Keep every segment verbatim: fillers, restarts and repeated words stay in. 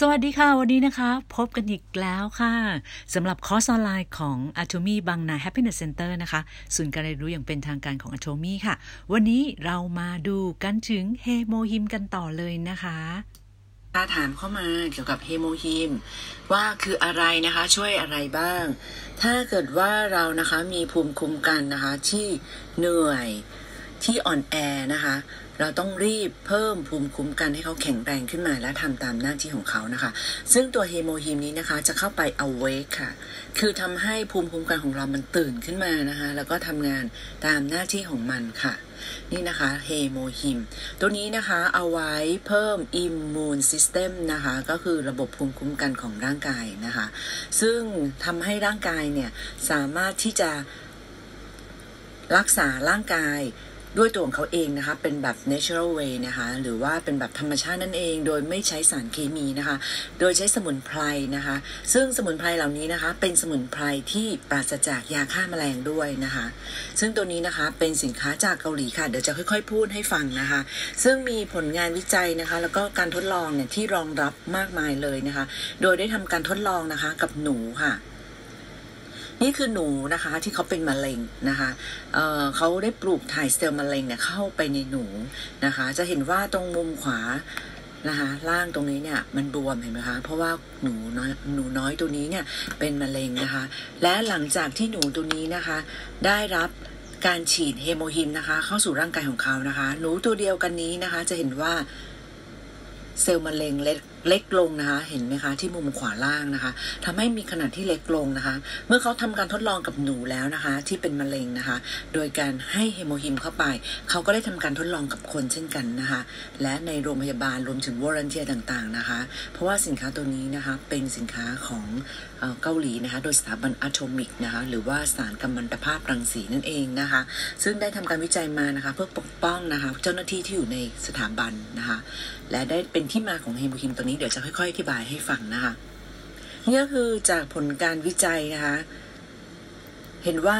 สวัสดีค่ะวันนี้นะคะพบกันอีกแล้วค่ะสำหรับคอร์สออนไลน์ของ Atomy บางนา Happiness Center นะคะศูนย์การเรียนรู้อย่างเป็นทางการของ Atomy ค่ะวันนี้เรามาดูกันถึงเฮโมฮิมกันต่อเลยนะคะถามเข้ามาเกี่ยวกับเฮโมฮิมว่าคืออะไรนะคะช่วยอะไรบ้างถ้าเกิดว่าเรานะคะมีภูมิคุ้มกันนะคะที่เหนื่อยที่อ่อนแอนะคะเราต้องรีบเพิ่มภูมิคุ้มกันให้เขาแข็งแรงขึ้นมาและทำตามหน้าที่ของเขานะคะซึ่งตัวเฮโมฮีมนี้นะคะจะเข้าไป awake ค่ะคือทำให้ภูมิคุ้มกันของเรามันตื่นขึ้นมานะคะแล้วก็ทำงานตามหน้าที่ของมันค่ะนี่นะคะเฮโมฮีมตัวนี้นะคะเอาไว้เพิ่ม immune system นะคะก็คือระบบภูมิคุ้มกันของร่างกายนะคะซึ่งทำให้ร่างกายเนี่ยสามารถที่จะรักษาร่างกายด้วยตัวของเขาเองนะคะเป็นแบบ natural way นะคะหรือว่าเป็นแบบธรรมชาตินั่นเองโดยไม่ใช้สารเคมีนะคะโดยใช้สมุนไพรนะคะซึ่งสมุนไพรเหล่านี้นะคะเป็นสมุนไพรที่ปราศจากยาฆ่าแมลงด้วยนะคะซึ่งตัวนี้นะคะเป็นสินค้าจากเกาหลีค่ะเดี๋ยวจะค่อยๆพูดให้ฟังนะคะซึ่งมีผลงานวิจัยนะคะแล้วก็การทดลองเนี่ยที่รองรับมากมายเลยนะคะโดยได้ทำการทดลองนะคะกับหนูค่ะนี่คือหนูนะคะที่เขาเป็นมะเร็งนะคะเอ่อเขาได้ปลูกถ่ายเซลล์มะเร็งเนี่ยเข้าไปในหนูนะคะจะเห็นว่าตรงมุมขวานะคะล่างตรงนี้เนี่ยมันบวมเห็นไหมคะเพราะว่าหนูน้อยหนูน้อยตัวนี้เนี่ยเป็นมะเร็งนะคะและหลังจากที่หนูตัวนี้นะคะได้รับการฉีดเฮโมฮิมนะคะเข้าสู่ร่างกายของเขานะคะหนูตัวเดียวกันนี้นะคะจะเห็นว่าเซลล์มะเร็งเล็กเล็กลงนะคะเห็นไหมคะที่มุมขวาล่างนะคะทำให้มีขนาดที่เล็กลงนะคะเมื่อเขาทำการทดลองกับหนูแล้วนะคะที่เป็นมะเร็งนะคะโดยการให้เฮโมฮิมเข้าไปเขาก็ได้ทำการทดลองกับคนเช่นกันนะคะและในโรงพยาบาลรวมถึงวอร์เรนเทียต่างๆนะคะเพราะว่าสินค้าตัวนี้นะคะเป็นสินค้าของเกาหลีนะคะโดยสถาบันอะโทมิกนะคะหรือว่าสารกัมมันตภาพรังสีนั่นเองนะคะซึ่งได้ทำการวิจัยมานะคะเพื่อปกป้องนะคะเจ้าหน้าที่ที่อยู่ในสถาบันนะคะและได้เป็นที่มาของเฮโมฮิมตัวนี้เดี๋ยวจะค่อยๆอธิบายให้ฟังนะคะนี่ก็คือจากผลการวิจัยนะคะเห็นว่า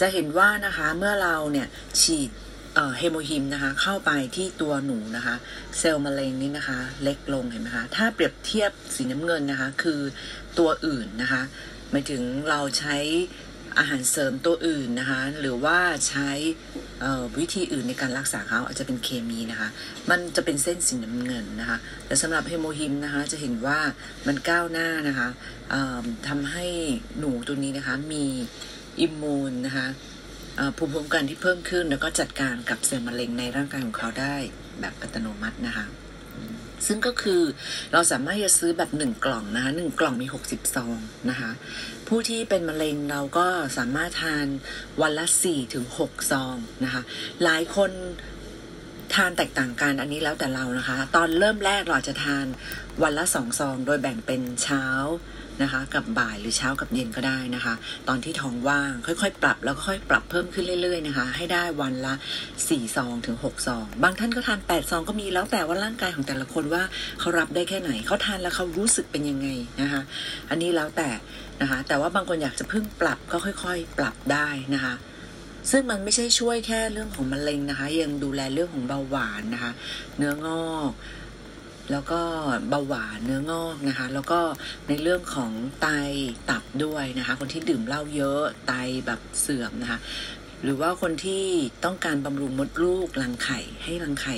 จะเห็นว่านะคะเมื่อเราเนี่ยฉีดเอ่อเฮโมฮิมนะคะเข้าไปที่ตัวหนูนะคะเซลล์มะเร็งนี้นะคะเล็กลงเห็นไหมคะถ้าเปรียบเทียบสีน้ำเงินนะคะคือตัวอื่นนะคะหมายถึงเราใช้อาหารเสริมตัวอื่นนะคะหรือว่าใช้วิธีอื่นในการรักษาเขาอาจจะเป็นเคมีนะคะมันจะเป็นเส้นสีน้ำเงินนะคะแต่สำหรับเฮโมฮิมนะคะจะเห็นว่ามันก้าวหน้านะคะทำให้หนูตัวนี้นะคะมีอิมมูนนะคะภูมิคุ้มกันที่เพิ่มขึ้นแล้วก็จัดการกับเซลล์มะเร็งในร่างกายของเขาได้แบบอัตโนมัตินะคะซึ่งก็คือเราสามารถจะซื้อแบบหนึ่งกล่องนะคะหนึ่งกล่องมีหกสิบซองนะคะผู้ที่เป็นมะเร็งเราก็สามารถทานวันละ สี่ถึงหก ซองนะคะหลายคนทานแตกต่างกันอันนี้แล้วแต่เรานะคะตอนเริ่มแรกเราจะทานวันละสองซองโดยแบ่งเป็นเช้านะคะกับบ่ายหรือเช้ากับเย็นก็ได้นะคะตอนที่ท้องว่างค่อยๆปรับแล้วค่อยปรับเพิ่มขึ้นเรื่อยๆนะคะให้ได้วันละสี่ซองถึงหกซองบางท่านก็ทานแปดซองก็มีแล้วแต่ว่าร่างกายของแต่ละคนว่าเขารับได้แค่ไหนเขาทานแล้วเขารู้สึกเป็นยังไงนะคะอันนี้แล้วแต่นะคะแต่ว่าบางคนอยากจะเพิ่งปรับก็ค่อยๆปรับได้นะคะซึ่งมันไม่ใช่ช่วยแค่เรื่องของมะเร็งนะคะยังดูแลเรื่องของเบาหวานนะคะเนื้องอกแล้วก็เบาหวานเนื้องอกนะคะแล้วก็ในเรื่องของไตตับด้วยนะคะคนที่ดื่มเหล้าเยอะไตแบบเสื่อมนะคะหรือว่าคนที่ต้องการบำรุงมดลูกรังไข่ให้รังไข่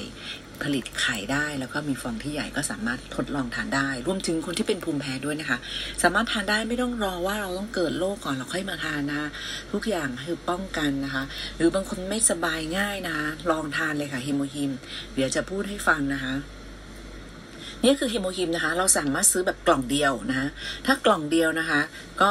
ผลิตไข่ได้แล้วก็มีฟองที่ใหญ่ก็สามารถทดลองทานได้รวมถึงคนที่เป็นภูมิแพ้ด้วยนะคะสามารถทานได้ไม่ต้องรอว่าเราต้องเกิดโรคก่อนเราค่อยมาทานนะคะทุกอย่างคือป้องกันนะคะหรือบางคนไม่สบายง่ายนะคะลองทานเลยค่ะเฮโมฮิมเดี๋ยวจะพูดให้ฟังนะคะนี่คือเฮโมฮิมนะคะเราสามารถซื้อแบบกล่องเดียวนะคะถ้ากล่องเดียวนะคะก็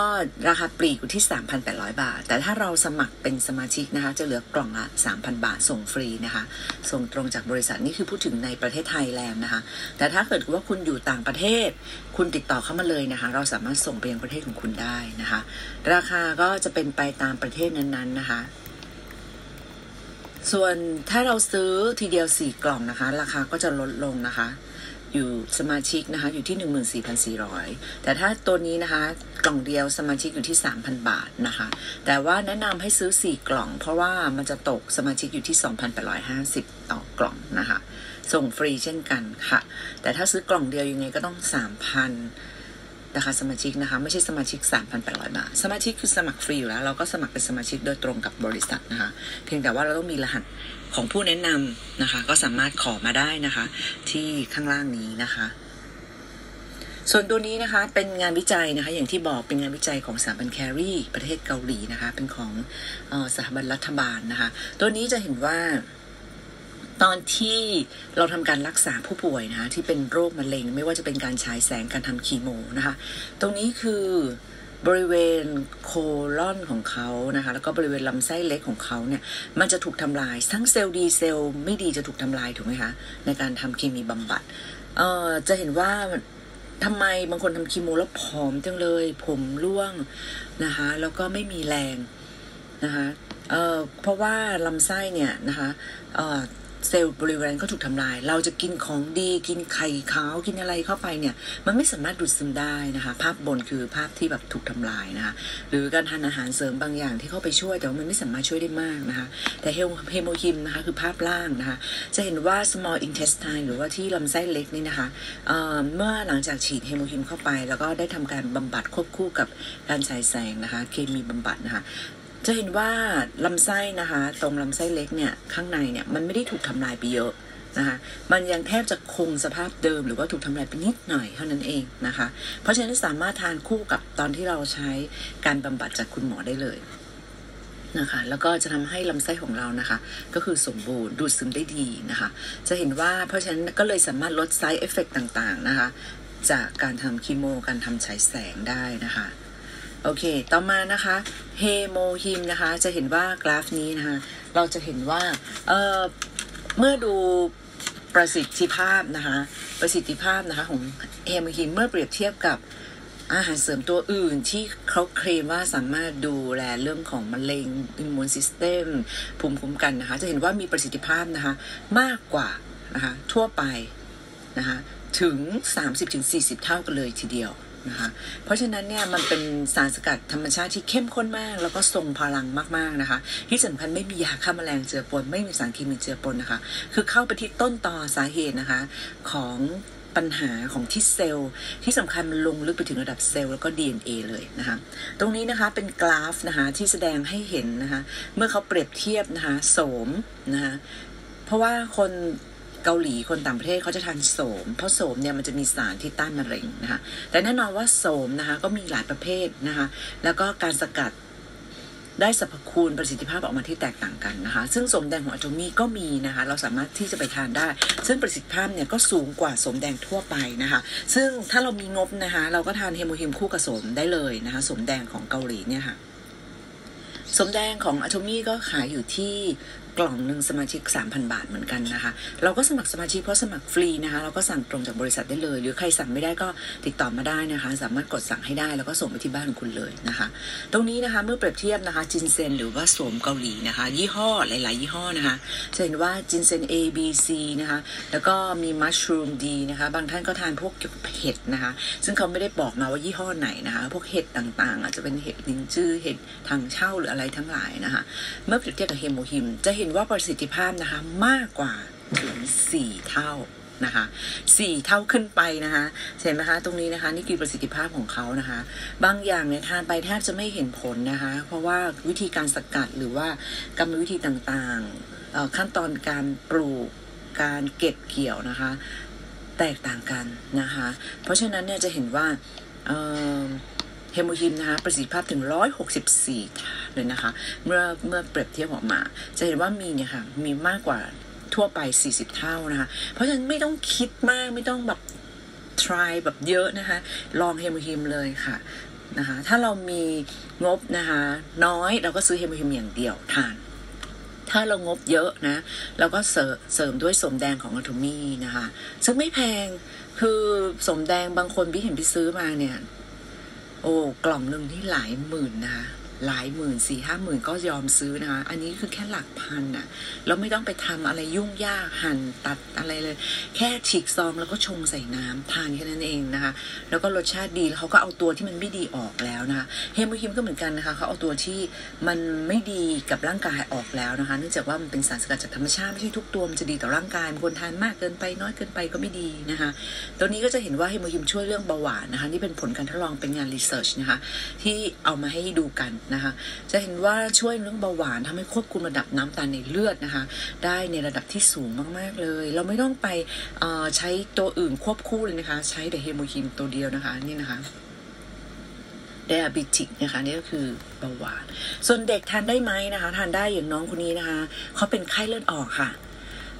ราคาปลีกอยู่ที่ สามพันแปดร้อย บาทแต่ถ้าเราสมัครเป็นสมาชิกนะคะจะเหลือกล่องละ สามพัน บาทส่งฟรีนะคะส่งตรงจากบริษัทนี่คือพูดถึงในประเทศไทยแลนด์นะคะแต่ถ้าเกิดว่าคุณอยู่ต่างประเทศคุณติดต่อเข้ามาเลยนะคะเราสามารถส่งไปยังประเทศของคุณได้นะคะราคาก็จะเป็นไปตามประเทศนั้นๆนะคะส่วนถ้าเราซื้อทีเดียวสี่กล่องนะคะราคาก็จะลดลงนะคะอยู่สมาชิกนะคะอยู่ที่ หนึ่งหมื่นสี่พันสี่ร้อย แต่ถ้าตัวนี้นะคะกล่องเดียวสมาชิกอยู่ที่ สามพัน บาทนะคะแต่ว่าแนะนำให้ซื้อสี่กล่องเพราะว่ามันจะตกสมาชิกอยู่ที่ สองพันแปดร้อยห้าสิบ ต่อกล่องนะคะ ส่งฟรีเช่นกันค่ะแต่ถ้าซื้อกล่องเดียวยังไงก็ต้อง สามพัน นะคะสมาชิกนะคะไม่ใช่สมาชิก สามพันแปดร้อย บาทสมาชิกคือสมัครฟรีอยู่แล้วเราก็สมัครเป็นสมาชิกโดยตรงกับบริษัทนะคะเพียงแต่ว่าเราต้องมีรหัสของผู้แนะนำนะคะก็สามารถขอมาได้นะคะที่ข้างล่างนี้นะคะส่วนตัวนี้นะคะเป็นงานวิจัยนะคะอย่างที่บอกเป็นงานวิจัยของ Samsung Carry ประเทศเกาหลีนะคะเป็นของเอ่อสถาบันรัฐบาลนะคะตัวนี้จะเห็นว่าตอนที่เราทำการรักษาผู้ป่วยนะคะที่เป็นโรคมะเร็งไม่ว่าจะเป็นการฉายแสงการทำคีโมนะคะตรงนี้คือบริเวณโคลอนของเขานะคะแล้วก็บริเวณลำไส้เล็กของเขาเนี่ยมันจะถูกทำลายทั้งเซลล์ดีเซลล์ไม่ดีจะถูกทำลายถูกไหมคะในการทำเคมีบำบัดเอ่อจะเห็นว่าทำไมบางคนทำคีโมแล้วผอมจังเลยผมร่วงนะคะแล้วก็ไม่มีแรงนะคะเอ่อเพราะว่าลำไส้เนี่ยนะคะเอ่อเซลล์บริเวณก็ถูกทำลายเราจะกินของดีกินไข่ขาวกินอะไรเข้าไปเนี่ยมันไม่สามารถดูดซึมได้นะคะภาพบนคือภาพที่แบบถูกทำลายนะคะหรือการทานอาหารเสริมบางอย่างที่เข้าไปช่วยแต่ว่ามันไม่สามารถช่วยได้มากนะคะแต่เฮโมคิมนะคะคือภาพล่างนะคะจะเห็นว่า small intestine หรือว่าที่ลำไส้เล็กนี่นะคะเอ่อเมื่อหลังจากฉีดเฮโมคิมเข้าไปแล้วก็ได้ทำการบำบัดควบคู่กับการฉายแสงนะคะเคมีบำบัดนะคะจะเห็นว่าลำไส้นะคะตรงลำไส้เล็กเนี่ยข้างในเนี่ยมันไม่ได้ถูกทำลายไปเยอะนะคะมันยังแทบจะคงสภาพเดิมหรือว่าถูกทำลายไปนิดหน่อยเท่านั้นเองนะคะเพราะฉะนั้นสามารถทานคู่กับตอนที่เราใช้การบำบัดจากคุณหมอได้เลยนะคะแล้วก็จะทำให้ลำไส้ของเรานะคะก็คือสมบูรณ์ดูดซึมได้ดีนะคะจะเห็นว่าเพราะฉะนั้นก็เลยสามารถลด side effect ต่างๆนะคะจากการทำคีโมการทำฉายแสงได้นะคะโอเคต่อมานะคะเฮโมฮิมนะคะจะเห็นว่ากราฟนี้นะคะเราจะเห็นว่า เอ่อ เมื่อดูประสิทธิภาพนะคะประสิทธิภาพนะคะของเฮโมฮิมเมื่อเปรียบเทียบกับอาหารเสริมตัวอื่นที่เขาเคลมว่าสามารถดูแลเรื่องของมะเร็งอิมมูนซิสเต็มภูมิคุ้มกันนะคะจะเห็นว่ามีประสิทธิภาพนะคะมากกว่านะคะทั่วไปนะคะถึง สามสิบถึงสี่สิบ เท่ากันเลยทีเดียวนะคะเพราะฉะนั้นเนี่ยมันเป็นสารสกัดธรรมชาติที่เข้มข้นมากแล้วก็ทรงพลังมากๆนะคะที่สำคัญไม่มียาฆ่าแมลงเจือปนไม่มีสารเคมีเจือปนนะคะคือเข้าไปที่ต้นตอสาเหตุนะคะของปัญหาของที่เซลล์ที่สำคัญมันลงลึกไปถึงระดับเซลล์แล้วก็ ดี เอ็น เอ เลยนะคะตรงนี้นะคะเป็นกราฟนะคะที่แสดงให้เห็นนะคะเมื่อเขาเปรียบเทียบนะคะโสมนะคะเพราะว่าคนเกาหลีคนต่างประเทศเขาจะทานโสมเพราะโสมเนี่ยมันจะมีสารที่ต้านมะเร็งนะคะแต่แน่นอนว่าโสมนะคะก็มีหลายประเภทนะคะแล้วก็การสกัดได้สรรพคุณประสิทธิภาพออกมาที่แตกต่างกันนะคะซึ่งโสมแดงของอะโจมี่ก็มีนะคะเราสามารถที่จะไปทานได้ซึ่งประสิทธิภาพเนี่ยก็สูงกว่าโสมแดงทั่วไปนะคะซึ่งถ้าเรามีงบนะคะเราก็ทานเฮโมฮิมคู่กับโสมได้เลยนะคะโสมแดงของเกาหลีเนี่ยค่ะโสมแดงของอะโจมี่ก็ขายอยู่ที่กล่องหนึ่งสมาชิก สามพัน บาทเหมือนกันนะคะเราก็สมัครสมาชิกเพราะสมัครฟรีนะคะเราก็สั่งตรงจากบริษัทได้เลยหรือใครสั่งไม่ได้ก็ติดต่อมาได้นะคะสามารถกดสั่งให้ได้แล้วก็ส่งไปที่บ้านของคุณเลยนะคะตรงนี้นะคะเมื่อเปรียบเทียบนะคะจินเซนหรือว่าโสมเกาหลีนะคะยี่ห้อหลายๆยี่ห้อนะคะจะเห็นว่าจินเซน A B C นะคะแล้วก็มีมัชรูม D นะคะบางท่านก็ทานพวกเกี่ยวกับเห็ดนะคะซึ่งเขาไม่ได้บอกมาว่ายี่ห้อไหนนะคะพวกเห็ดต่างๆอาจจะเป็นเห็ดลินจื้อเห็ดทางเช่าหรืออะไรทั้งหลายนะคะเมื่อเปรียบเทียบกับเฮโมฮิมจะเห็นว่าประสิทธิภาพนะคะมากกว่าถึงสี่เท่านะคะสี่เท่าขึ้นไปนะคะเห็นไหมคะตรงนี้นะคะนี่คือประสิทธิภาพของเขานะคะบางอย่างเนี่ยทานไปแทบจะไม่เห็นผลนะคะเพราะว่าวิธีการสกัดหรือว่ากรรมวิธีต่างๆขั้นตอนการปลูกการเก็บเกี่ยวนะคะแตกต่างกันนะคะเพราะฉะนั้นเนี่ยจะเห็นว่าเอ่อเฮโมฮิมนะคะประสิทธิภาพถึงหนึ่งร้อยหกสิบสี่เลยนะคะเมื่อเมื่อเปรียบเทียบออกมาจะเห็นว่ามีเนี่ยค่ะมีมากกว่าทั่วไปสี่สิบเท่านะคะเพราะฉะนั้นไม่ต้องคิดมากไม่ต้องแบบ try แบบเยอะนะคะลองเฮโมฮิมเลยค่ะนะคะถ้าเรามีงบนะคะน้อยเราก็ซื้อเฮโมฮิมอย่างเดียวทานถ้าเรางบเยอะนะเราก็เสริมเสริมด้วยโสมแดงของอะโทมี่นะคะซึ่งไม่แพงคือโสมแดงบางคนพี่เห็นพี่ซื้อมาเนี่ยโอ้กล่องนึงที่หลายหมื่นนะคะ หลายหมื่นสี่ห้าหมื่นก็ยอมซื้อนะคะอันนี้คือแค่หลักพันน่ะแล้วไม่ต้องไปทำอะไรยุ่งยากหั่นตัดอะไรเลยแค่ฉีกซองแล้วก็ชงใส่น้ำทานแค่นั้นเองนะคะแล้วก็รสชาติดีแล้วเขาก็เอาตัวที่มันไม่ดีออกแล้วนะคะเฮโมคิมก็เหมือนกันนะคะเขาเอาตัวที่มันไม่ดีกับร่างกายออกแล้วนะคะเนื่องจากว่ามันเป็นสารสกัดจากธรรมชาติไม่ใช่ทุกตัวมันจะดีต่อร่างกายบางคนทานมากเกินไปน้อยเกินไปก็ไม่ดีนะคะตัวนี้ก็จะเห็นว่าเฮโมคิมช่วยเรื่องเบาหวานนะคะนี่เป็นผลการทดลองเป็นงานรีเสิร์ชนะคะที่เอามาให้ดูกันนะคะจะเห็นว่าช่วยเรื่องเบาหวานทำให้ควบคุมระดับน้ำตาลในเลือดนะคะได้ในระดับที่สูงมากๆเลยเราไม่ต้องไปใช้ตัวอื่นควบคู่เลยนะคะใช้แต่เฮโมคิมตัวเดียวนะคะนี่นะคะdiabetic นะคะนี่ก็คือเบาหวานส่วนเด็กทานได้ไหมนะคะทานได้อย่างน้องคนนี้นะคะเขาเป็นไข้เลือดออกค่ะ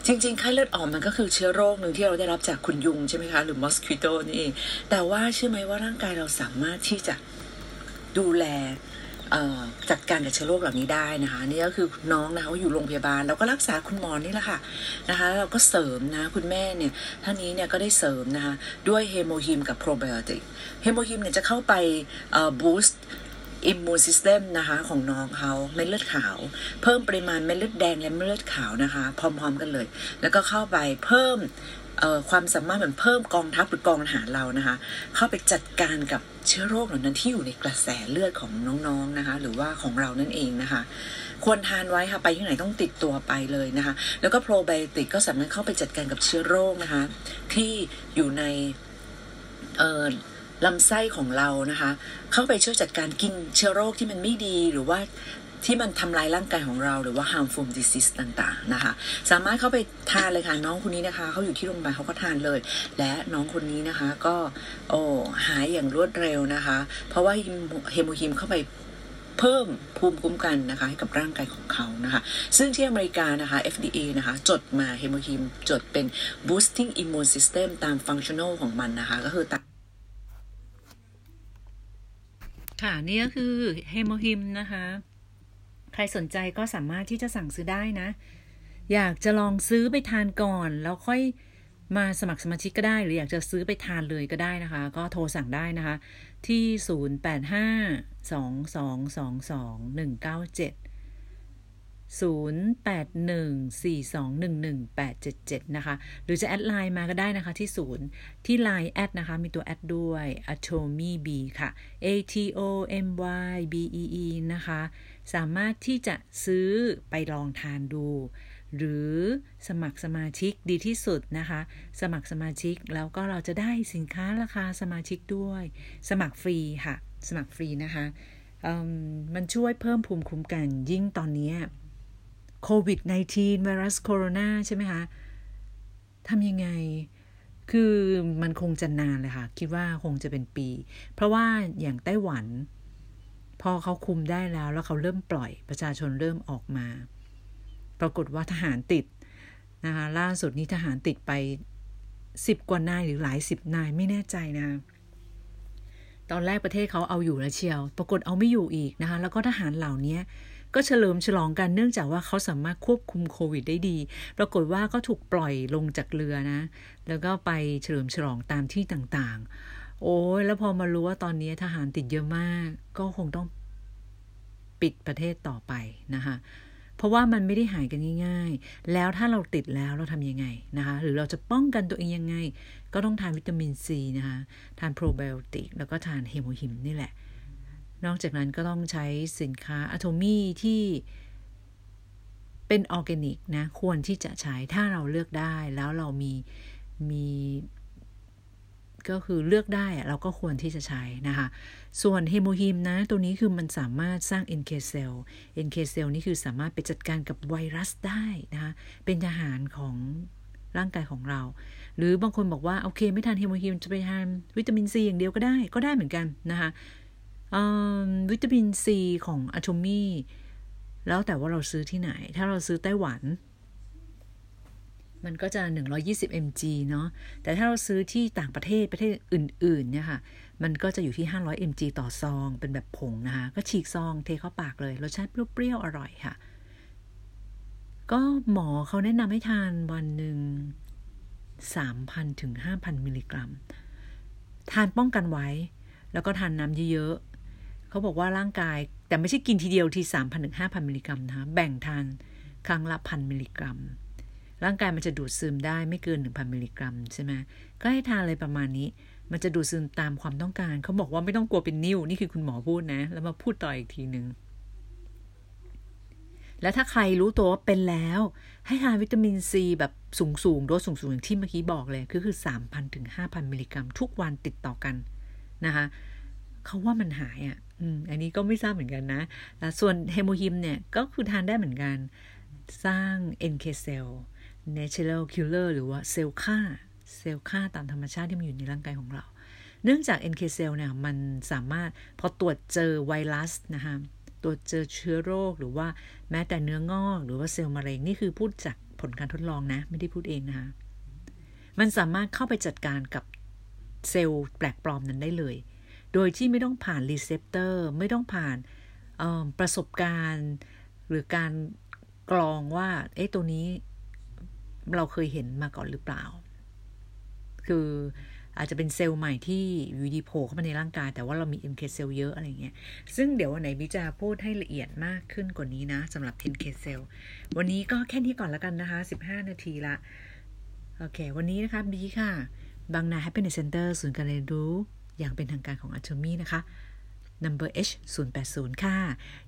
จริงๆไข้เลือดออกมันก็คือเชื้อโรคหนึ่งที่เราได้รับจากคุณยุงใช่ไหมคะหรือ mosquito นี่เองแต่ว่าเชื่อไหมว่าร่างกายเราสามารถที่จะดูแลจัดการกับเชื้อโรคเหล่านี้ได้นะคะนี่ก็คือน้องนะคะอยู่โรงพยาบาลเราก็รักษาคุณหมอนี่แหละค่ะนะคะเราก็เสริมนะคุณแม่เนี่ยท่านนี้เนี่ยก็ได้เสริมนะคะด้วยเฮโมฮิมกับโปรไบโอติกเฮโมฮิมเนี่ยจะเข้าไปบูสต์อิมมูนซิสเต็มนะคะของน้องเขาเม็ดเลือดขาวเพิ่มปริมาณเม็ดเลือดแดงและเม็ดเลือดขาวนะคะพร้อมๆกันเลยแล้วก็เข้าไปเพิ่มความสามารถเหมือนเพิ่มกองทัพหรือกองทหารเรานะคะเข้าไปจัดการกับเชื้อโรคเหล่านั้นที่อยู่ในกระแสเลือดของน้องๆนะคะหรือว่าของเรานั่นเองนะคะควรทานไว้ค่ะไปที่ไหนต้องติดตัวไปเลยนะคะแล้วก็โปรไบโอติกก็สามารถเข้าไปจัดการกับเชื้อโรคนะคะที่อยู่ในลำไส้ของเรานะคะเข้าไปช่วยจัดการกินเชื้อโรคที่มันไม่ดีหรือว่าที่มันทำลายร่างกายของเราหรือว่า harmful disease ต่างๆนะคะสามารถเข้าไปทานเลยค่ะน้องคนนี้นะคะเขาอยู่ที่โรงพยาบาลเขาก็ทานเลยและน้องคนนี้นะคะก็โอ้หายอย่างรวดเร็วนะคะเพราะว่าเฮโมฮิมเข้าไปเพิ่มภูมิคุ้มกันนะคะให้กับร่างกายของเขานะคะซึ่งที่อเมริกานะคะ เอฟ ดี เอ นะคะจดมาเฮโมฮิมจดเป็น boosting immune system ตาม functional ของมันนะคะก็คือค่ะนี่ก็คือเฮโมฮิมนะคะใครสนใจก็สามารถที่จะสั่งซื้อได้นะอยากจะลองซื้อไปทานก่อนแล้วค่อยมาสมัครสมาชิกก็ได้หรืออยากจะซื้อไปทานเลยก็ได้นะคะก็โทรสั่งได้นะคะที่ศูนย์ แปด ห้า สอง สอง สอง สอง หนึ่ง เก้า เจ็ด ศูนย์ แปด หนึ่ง สี่ สอง หนึ่ง หนึ่ง แปด เจ็ด เจ็ดนะคะหรือจะแอดไลน์มาก็ได้นะคะที่ศูนย์ที่ไลน์แอดนะคะมีตัวแอดด้วย atomyb ค่ะ a t o m y b e e นะคะสามารถที่จะซื้อไปลองทานดูหรือสมัครสมาชิกดีที่สุดนะคะสมัครสมาชิกแล้วก็เราจะได้สินค้าราคาสมาชิกด้วยสมัครฟรีค่ะสมัครฟรีนะคะมันช่วยเพิ่มภูมิคุ้มกันยิ่งตอนนี้โควิด สิบเก้า ไวรัสโคโรนาใช่ไหมคะทำยังไงคือมันคงจะนานเลยค่ะคิดว่าคงจะเป็นปีเพราะว่าอย่างไต้หวันพอเขาคุมได้แล้วแล้วเขาเริ่มปล่อยประชาชนเริ่มออกมาปรากฏว่าทหารติดนะคะล่าสุดนี้ทหารติดไปสิบกว่านายหรือหลายสิบนายไม่แน่ใจนะตอนแรกประเทศเขาเอาอยู่แล้วเชียวปรากฏเอาไม่อยู่อีกนะคะแล้วก็ทหารเหล่านี้ก็เฉลิมฉลองกันเนื่องจากว่าเขาสามารถควบคุมโควิดได้ดีปรากฏว่าก็ถูกปล่อยลงจากเรือนะแล้วก็ไปเฉลิมฉลองตามที่ต่างๆโอ้ยแล้วพอมารู้ว่าตอนนี้ทหารติดเยอะมากก็คงต้องปิดประเทศต่อไปนะคะเพราะว่ามันไม่ได้หายกันง่ายๆแล้วถ้าเราติดแล้วเราทำยังไงนะคะหรือเราจะป้องกันตัวเองยังไงก็ต้องทานวิตามินซีนะคะทานโปรไบโอติกแล้วก็ทานเฮโมฮิมนี่แหละนอกจากนั้นก็ต้องใช้สินค้าอะโทมี่ที่เป็นออร์แกนิกนะควรที่จะใช้ถ้าเราเลือกได้แล้วเรามีมีก็คือเลือกได้เราก็ควรที่จะใช้นะคะส่วนเฮโมฮิมนะตัวนี้คือมันสามารถสร้าง เอ็น เค cell เอ็น เค cell นี่คือสามารถไปจัดการกับไวรัสได้นะคะเป็นทหารของร่างกายของเราหรือบางคนบอกว่าโอเคไม่ทานเฮโมฮิมจะไปทานวิตามินซีอย่างเดียวก็ได้ก็ได้เหมือนกันนะคะวิตามินซีของอะโทมี่แล้วแต่ว่าเราซื้อที่ไหนถ้าเราซื้อไต้หวันมันก็จะหนึ่งร้อยยี่สิบมิลลิกรัม เนาะแต่ถ้าเราซื้อที่ต่างประเทศประเทศอื่นๆเนี่ยค่ะมันก็จะอยู่ที่ห้าร้อยมิลลิกรัม ต่อซองเป็นแบบผงนะคะก็ฉีกซองเทเข้าปากเลยรสชาติเปรี้ยวๆอร่อยค่ะก็หมอเขาแนะนำให้ทานวันหนึ่ง สามพันถึงห้าพัน มิลลิกรัมทานป้องกันไว้แล้วก็ทานน้ำเยอะๆเขาบอกว่าร่างกาย แต่ไม่ใช่กินทีเดียวที สามพันถึงห้าพัน มิลลิกรัมนะแบ่งทานครั้งละพันมิลลิกรัมร่างกายมันจะดูดซึมได้ไม่เกิน หนึ่งพัน มิลลิกรัมใช่ไหมก็ให้ทานเลยประมาณนี้มันจะดูดซึมตามความต้องการเขาบอกว่าไม่ต้องกลัวเป็นนิ่วนี่คือคุณหมอพูดนะแล้วมาพูดต่ออีกทีนึงแล้วถ้าใครรู้ตัวว่าเป็นแล้วให้ทานวิตามินซีแบบสูงๆโดสสูงๆอย่างที่เมื่อกี้บอกเลยก็คือ สามพันถึงห้าพัน มิลลิกรัมทุกวันติดต่อกันนะคะเขาว่ามันหายอ่ะอืมอันนี้ก็ไม่ทราบเหมือนกันนะส่วนเฮโมฮิมเนี่ยก็คือทานได้เหมือนกันสร้าง เอ็น เค cell natural killer หรือว่าเซลล์ฆ่าเซลล์ฆ่าตามธรรมชาติที่มันอยู่ในร่างกายของเราเนื่องจาก เอ็น เค cell เนี่ยมันสามารถพอตรวจเจอไวรัสนะคะตัวเจอเชื้อโรคหรือว่าแม้แต่เนื้องอกหรือว่าเซลล์มะเร็งนี่คือพูดจากผลการทดลองนะไม่ได้พูดเองนะคะมันสามารถเข้าไปจัดการกับเซลล์แปลกปลอมนั้นได้เลยโดยที่ไม่ต้องผ่านรีเซพเตอร์ไม่ต้องผ่านประสบการณ์หรือการกรองว่าเอ๊ะตัวนี้เราเคยเห็นมาก่อนหรือเปล่าคืออาจจะเป็นเซลล์ใหม่ที่อยู่ดีโผล่เข้ามาในร่างกายแต่ว่าเรามี เอ็น เค cell เยอะอะไรเงี้ยซึ่งเดี๋ยววันไหนวิจาพูดให้ละเอียดมากขึ้นกว่านี้นะสำหรับ เอ็น เค cell วันนี้ก็แค่นี้ก่อนแล้วกันนะคะสิบห้านาทีละโอเควันนี้นะคะบีค่ะบางนา Happiness Center ศูนย์การเรียนรู้อย่างเป็นทางการของอัจฉริยะนะคะ number เอช ศูนย์ แปด ศูนย์ค่ะ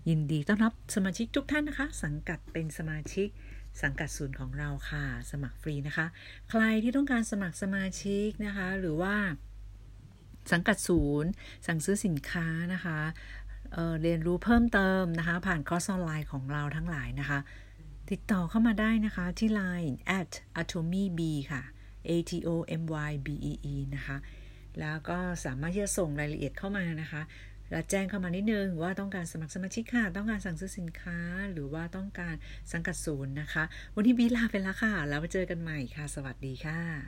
ยินดีต้อนรับสมาชิกทุกท่านนะคะสังกัดเป็นสมาชิกสังกัดศูนย์ของเราค่ะสมัครฟรีนะคะใครที่ต้องการสมัครสมาชิกนะคะหรือว่าสังกัดศูนย์สั่งซื้อสินค้านะคะเอ่อเรียนรู้เพิ่มเติมนะคะผ่านคอร์สออนไลน์ของเราทั้งหลายนะคะติดต่อเข้ามาได้นะคะที่ ไลน์ แอท อาโทมีบี ค่ะ เอ ที โอ เอ็ม วาย บี อี อี นะคะแล้วก็สามารถที่จะส่งรายละเอียดเข้ามานะคะแล้วแจ้งเข้ามานิดนึงว่าต้องการสมัครสมาชิกค่ะต้องการสั่งซื้อสินค้าหรือว่าต้องการสังกัดศูนย์นะคะวันนี้บีลาไปแล้วค่ะแล้วมาเจอกันใหม่ค่ะสวัสดีค่ะ